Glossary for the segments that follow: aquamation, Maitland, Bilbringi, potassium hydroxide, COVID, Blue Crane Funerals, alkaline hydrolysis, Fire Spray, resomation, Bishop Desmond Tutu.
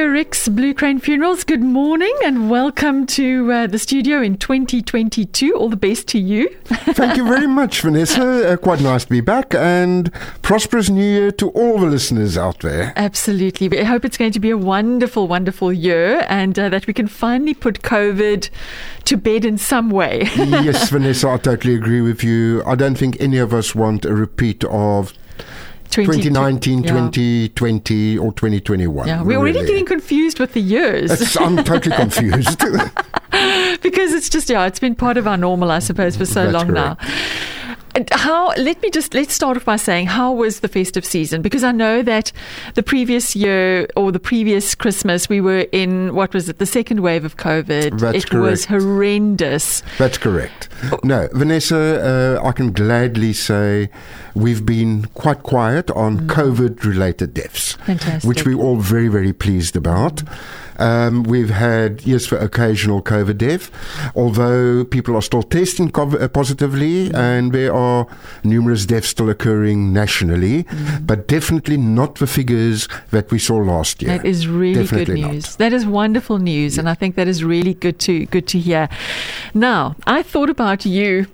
Radio Rick's Blue Crane Funerals. Good morning and welcome to the studio in 2022. All the best to you. Thank you very much, Vanessa. Quite nice to be back, and prosperous new year to all the listeners out there. Absolutely. I hope it's going to be a wonderful, wonderful year, and that we can finally put COVID to bed in some way. Yes, Vanessa, I totally agree with you. I don't think any of us want a repeat of 2019, 2020 or 2021. Yeah, we're already getting confused with the years. I'm totally confused. Because it's just, it's been part of our normal, I suppose, for so long now. Let's start off by saying, how was the festive season? Because I know that the previous year or the previous Christmas, we were in, the second wave of COVID. That's correct. It was horrendous. That's correct. No, Vanessa, I can gladly say we've been quite quiet on COVID-related deaths. Fantastic. Which we're all very, very pleased about. We've had, for occasional COVID death, although people are still testing positively, and there are numerous deaths still occurring nationally, but definitely not the figures that we saw last year. That is really definitely good news. Not. That is wonderful news, and I think that is really good to hear. Now, I thought about you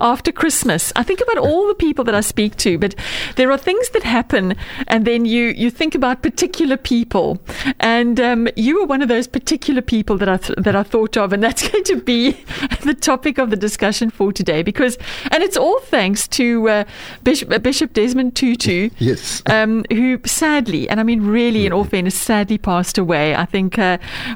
after Christmas. I think about all the people that I speak to, but there are things that happen, and then you think about particular people. And you were one of those particular people that I thought of, and that's going to be the topic of the discussion for today. And it's all thanks to Bishop Desmond Tutu, who sadly, and I mean really in all fairness, sadly passed away. I think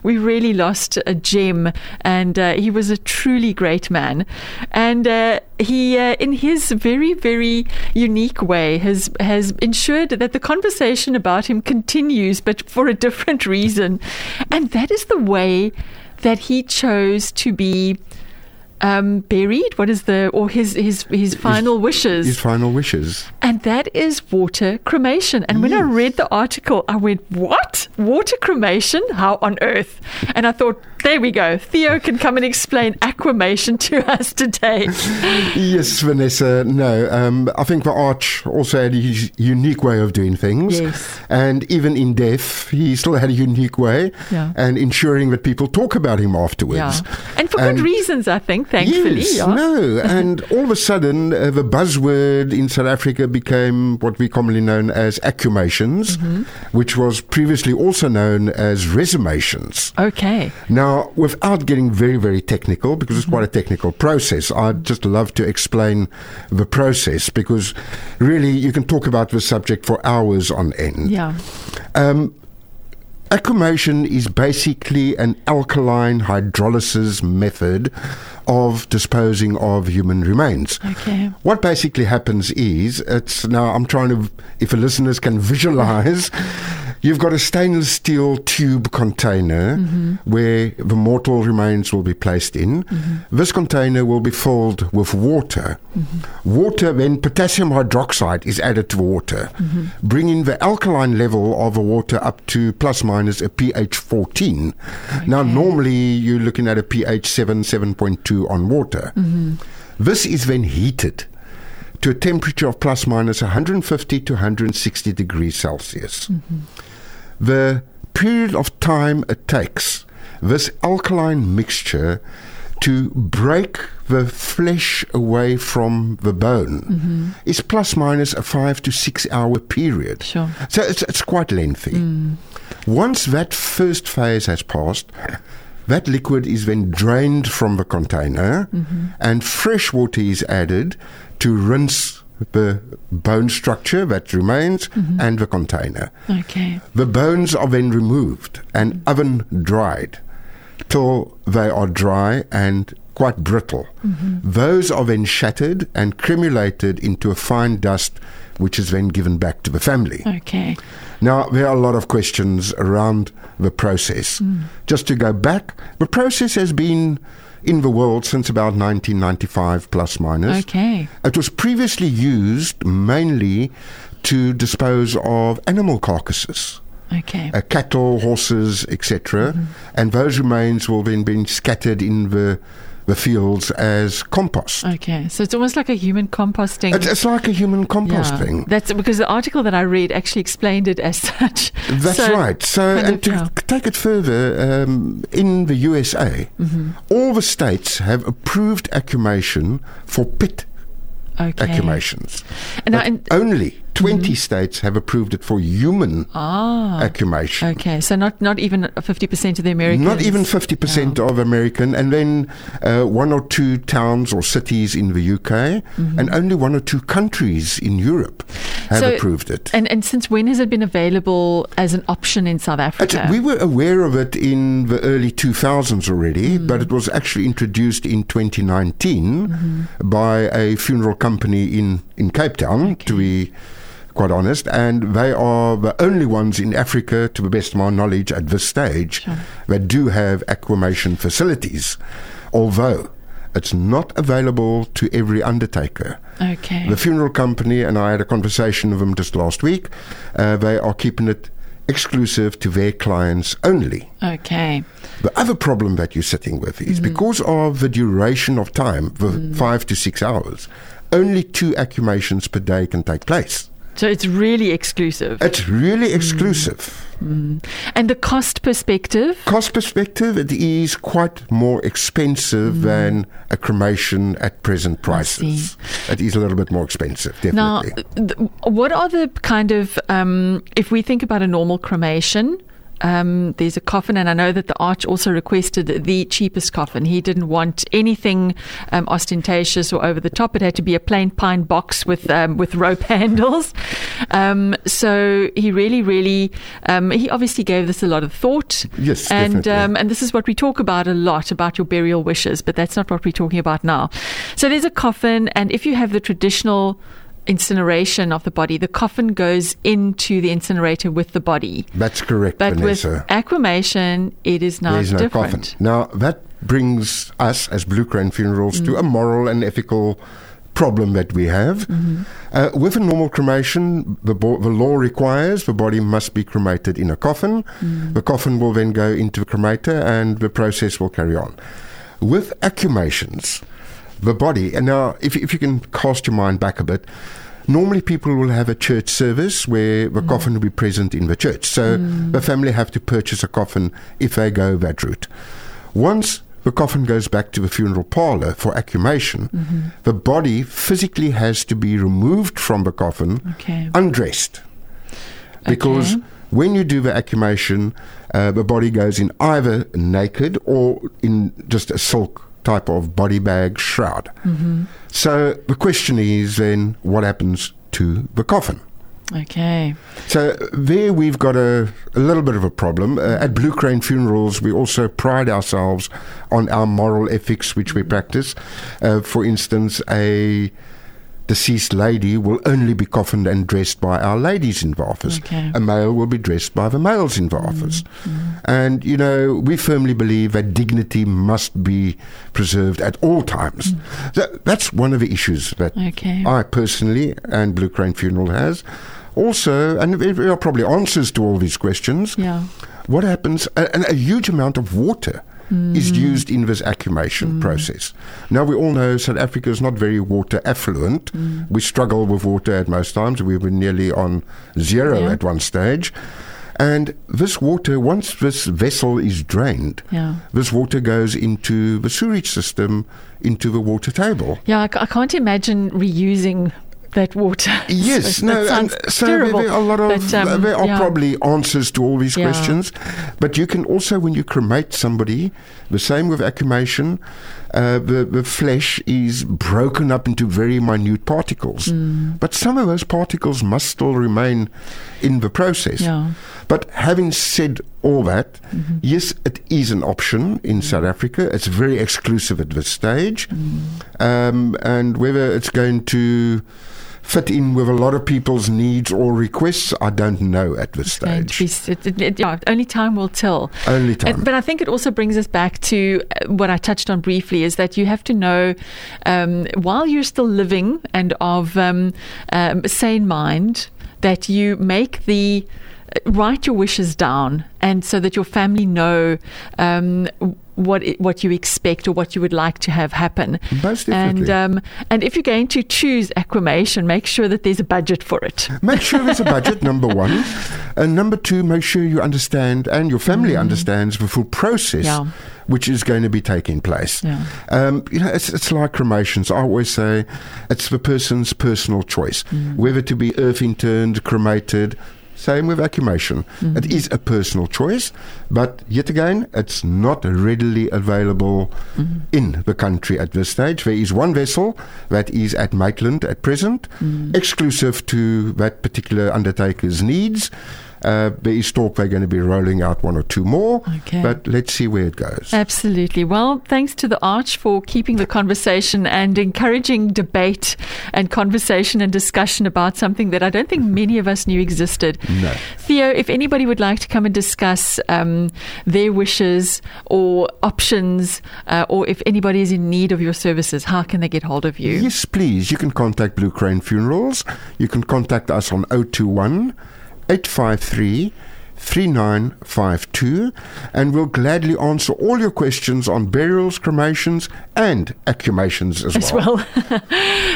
we really lost a gem, and he was a truly great man. And he, in his very, very unique way, has ensured that the conversation about him continues, but for a different reason. And that is the way that he chose to be buried. His final wishes. And that is water cremation. And when I read the article, I went, what? Water cremation? How on earth? And I thought, there we go. Theo can come and explain aquamation to us today. Yes, Vanessa. No, I think the Arch also had his unique way of doing things. Yes. And even in death, he still had a unique way, and ensuring that people talk about him afterwards. Yeah. And for good reasons, I think, thankfully. Yes, no. And all of a sudden, the buzzword in South Africa became what we commonly known as aquamations, which was previously also known as resomations. Okay. Now, without getting very, very technical, because it's quite a technical process, I'd just love to explain the process, because really you can talk about the subject for hours on end. Yeah. Aquamation is basically an alkaline hydrolysis method of disposing of human remains. Okay. What basically happens is, if the listeners can visualize, you've got a stainless steel tube container where the mortal remains will be placed in. This container will be filled with water. Water, then potassium hydroxide is added to water, bringing the alkaline level of the water up to plus minus a pH 14. Okay. Now, normally you're looking at a pH 7, 7.2. on water. This is then heated to a temperature of plus minus 150 to 160 degrees Celsius. The period of time it takes this alkaline mixture to break the flesh away from the bone is plus minus a 5 to 6 hour period. Sure. So it's quite lengthy. Once that first phase has passed, that liquid is then drained from the container and fresh water is added to rinse the bone structure that remains and the container. Okay. The bones are then removed and oven dried till they are dry and quite brittle. Those are then shattered and cremulated into a fine dust, which is then given back to the family. Okay. Now, there are a lot of questions around the process. Just to go back, the process has been in the world since about 1995, plus minus. Okay. It was previously used mainly to dispose of animal carcasses. Okay. Cattle, horses, etc. And those remains will then be scattered in the the fields as compost. Okay, so it's almost like a human composting. It's like a human composting. Yeah, that's because the article that I read actually explained it as such. That's so right. So, and to take it further, in the USA, mm-hmm. all the states have approved aquamation for pit Accumations. And only 20 mm-hmm. states have approved it for human accumation. Okay, so not even 50% of the Americans. Not even 50% of American, and then one or two towns or cities in the UK, mm-hmm. and only one or two countries in Europe have approved it. And since when has it been available as an option in South Africa? We were aware of it in the early 2000s already, mm-hmm. but it was actually introduced in 2019 mm-hmm. by a funeral company in Cape Town, to be quite honest, and they are the only ones in Africa, to the best of my knowledge at this stage, that do have aquamation facilities, although it's not available to every undertaker. Okay. The funeral company, and I had a conversation with them just last week, they are keeping it exclusive to their clients only. Okay. The other problem that you're sitting with is because of the duration of time, the 5 to 6 hours, only 2 aquamations per day can take place. So it's really exclusive. It's really exclusive. Mm. And the cost perspective? Cost perspective, it is quite more expensive than a cremation at present prices. It is a little bit more expensive, definitely. Now, what are the kind of, if we think about a normal cremation, there's a coffin, and I know that the Arch also requested the cheapest coffin. He didn't want anything ostentatious or over the top. It had to be a plain pine box with rope handles. So he he obviously gave this a lot of thought. Yes, definitely. And this is what we talk about a lot, about your burial wishes, but that's not what we're talking about now. So there's a coffin, and if you have the traditional incineration of the body, the coffin goes into the incinerator with the body. That's correct, but Vanessa. With aquamation, it is now different. There is no coffin. Now, that brings us as Blue Crane Funerals to a moral and ethical problem that we have. Mm-hmm. With a normal cremation, the law requires the body must be cremated in a coffin. Mm. The coffin will then go into the cremator and the process will carry on. With aquamations, the body, and now if you can cast your mind back a bit, normally people will have a church service where the coffin will be present in the church. So the family have to purchase a coffin if they go that route. Once the coffin goes back to the funeral parlour for aquamation, the body physically has to be removed from the coffin, undressed, because when you do the aquamation, the body goes in either naked or in just a silk type of body bag shroud. So the question is then, what happens to the coffin? Okay. So there we've got a little bit of a problem. At Blue Crane Funerals, we also pride ourselves on our moral ethics, which we practice. For instance, a deceased lady will only be coffined and dressed by our ladies in the office. A male will be dressed by the males in the office. And, you know, we firmly believe that dignity must be preserved at all times. So that's one of the issues that I personally and Blue Crane Funeral has. Also, and there are probably answers to all these questions, what happens, and a huge amount of water is used in this aquamation process. Now, we all know South Africa is not very water affluent. We struggle with water at most times. We were nearly on zero at one stage. And this water, once this vessel is drained, this water goes into the sewage system, into the water table. Yeah, I can't imagine reusing that water. Yes, so there are a lot of, but, there are probably answers to all these questions. But you can also, when you cremate somebody, the same with aquamation, the flesh is broken up into very minute particles. But some of those particles must still remain in the process. But having said all that, yes, it is an option in South Africa. It's very exclusive at this stage. And whether it's going to fit in with a lot of people's needs or requests, I don't know at this stage. Only time will tell. Only time. But I think it also brings us back to what I touched on briefly, is that you have to know, while you're still living and of sane mind, that you make the write your wishes down, and so that your family know what you expect or what you would like to have happen. Most definitely. And if you're going to choose aquamation, make sure that there's a budget for it. Make sure there's a budget, number one. And number two, make sure you understand and your family understands the full process which is going to be taking place. Yeah. It's like cremations. I always say it's the person's personal choice, whether to be earth interned, cremated. Same with aquamation. Mm-hmm. It is a personal choice, but yet again, it's not readily available in the country at this stage. There is one vessel that is at Maitland at present, exclusive to that particular undertaker's needs. There is talk they're going to be rolling out one or two more, but let's see where it goes. Absolutely. Well, thanks to the Arch for keeping the conversation and encouraging debate and conversation and discussion about something that I don't think many of us knew existed. No. Theo, if anybody would like to come and discuss their wishes or options, or if anybody is in need of your services, how can they get hold of you? Yes, please. You can contact Blue Crane Funerals. You can contact us on 021 853 3952, and we'll gladly answer all your questions on burials, cremations, and acumations as well.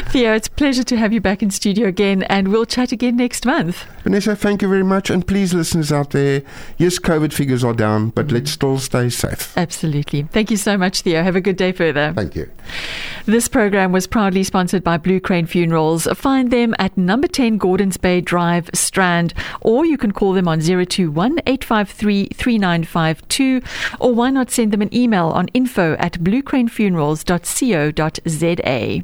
Theo, it's a pleasure to have you back in studio again, and we'll chat again next month. Vanessa, thank you very much, and please, listeners out there, yes, COVID figures are down, but let's still stay safe. Absolutely. Thank you so much, Theo. Have a good day further. Thank you. This program was proudly sponsored by Blue Crane Funerals. Find them at number 10 Gordons Bay Drive, Strand, or you can call them on 021 853 3952, or why not send them an email on info@bluecranefunerals.co.za.